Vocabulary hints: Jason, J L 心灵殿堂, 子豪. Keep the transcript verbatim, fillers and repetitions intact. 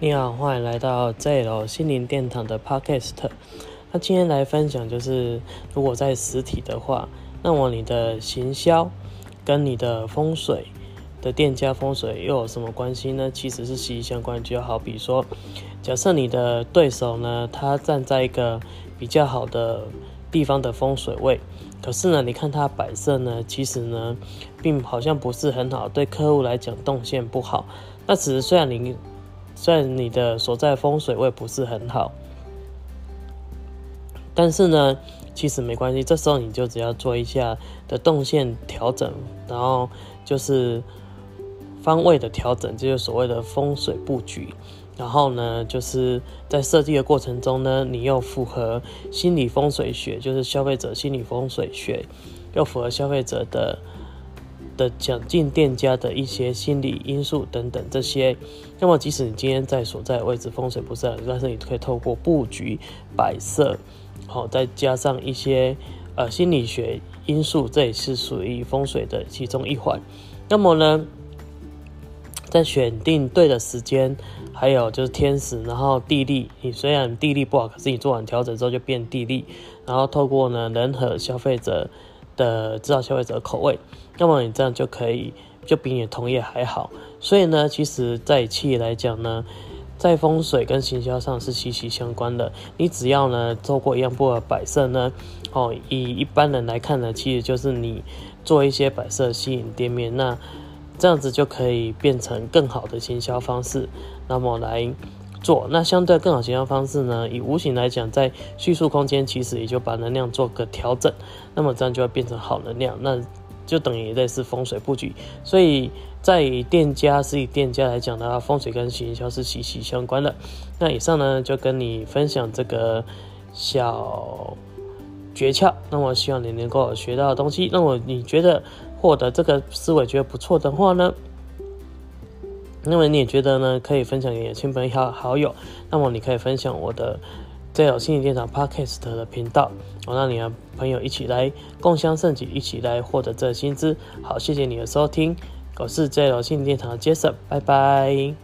你好，欢迎来到 J L 心灵殿堂的 Podcast。 那今天来分享就是，如果在实体的话，那么你的行销跟你的风水的店家风水又有什么关系呢？其实是息息相关。就好比说，假设你的对手呢，他站在一个比较好的地方的风水位，可是呢，你看它摆设呢，其实呢，并好像不是很好，对客户来讲动线不好。那其实虽然你虽然你的所在风水位不是很好，但是呢，其实没关系。这时候你就只要做一下的动线调整，然后就是方位的调整，就是所谓的风水布局。然后呢，就是在设计的过程中呢，你又符合心理风水学，就是消费者心理风水学，又符合消费者的的想进店家的一些心理因素等等这些。那么即使你今天在所在位置风水不是很，但是你可以透过布局摆设，好、哦，再加上一些呃心理学因素，这也是属于风水的其中一环。那么呢，在选定对的时间，还有就是天时，然后地利。你虽然地利不好，可是你做完调整之后就变地利，然后透过呢人和消费者的知道消费者的口味，那么你这样就可以就比你的同业还好。所以呢，其实在企业来讲呢，在风水跟行销上是息息相关的。你只要呢透过一样布的摆设呢，哦，以一般人来看呢，其实就是你做一些摆设吸引店面，那这样子就可以变成更好的行销方式，那么来做。那相对更好行销方式呢，以无形来讲，在叙述空间其实也就把能量做个调整，那么这样就会变成好能量，那就等于类似风水布局。所以在以店家是以店家来讲的话，风水跟行销是息息相关的。那以上呢就跟你分享这个小诀窍，那么希望你能够学到的东西。那么你觉得获得这个思维觉得不错的话呢，那么你也觉得呢可以分享给你的亲朋好友，那么你可以分享我的最有心理殿堂 Podcast 的频道，我、哦、让你的朋友一起来共襄盛举，一起来获得这个薪资。好，谢谢你的收听，我是最有心理殿堂的 Jason， 拜拜。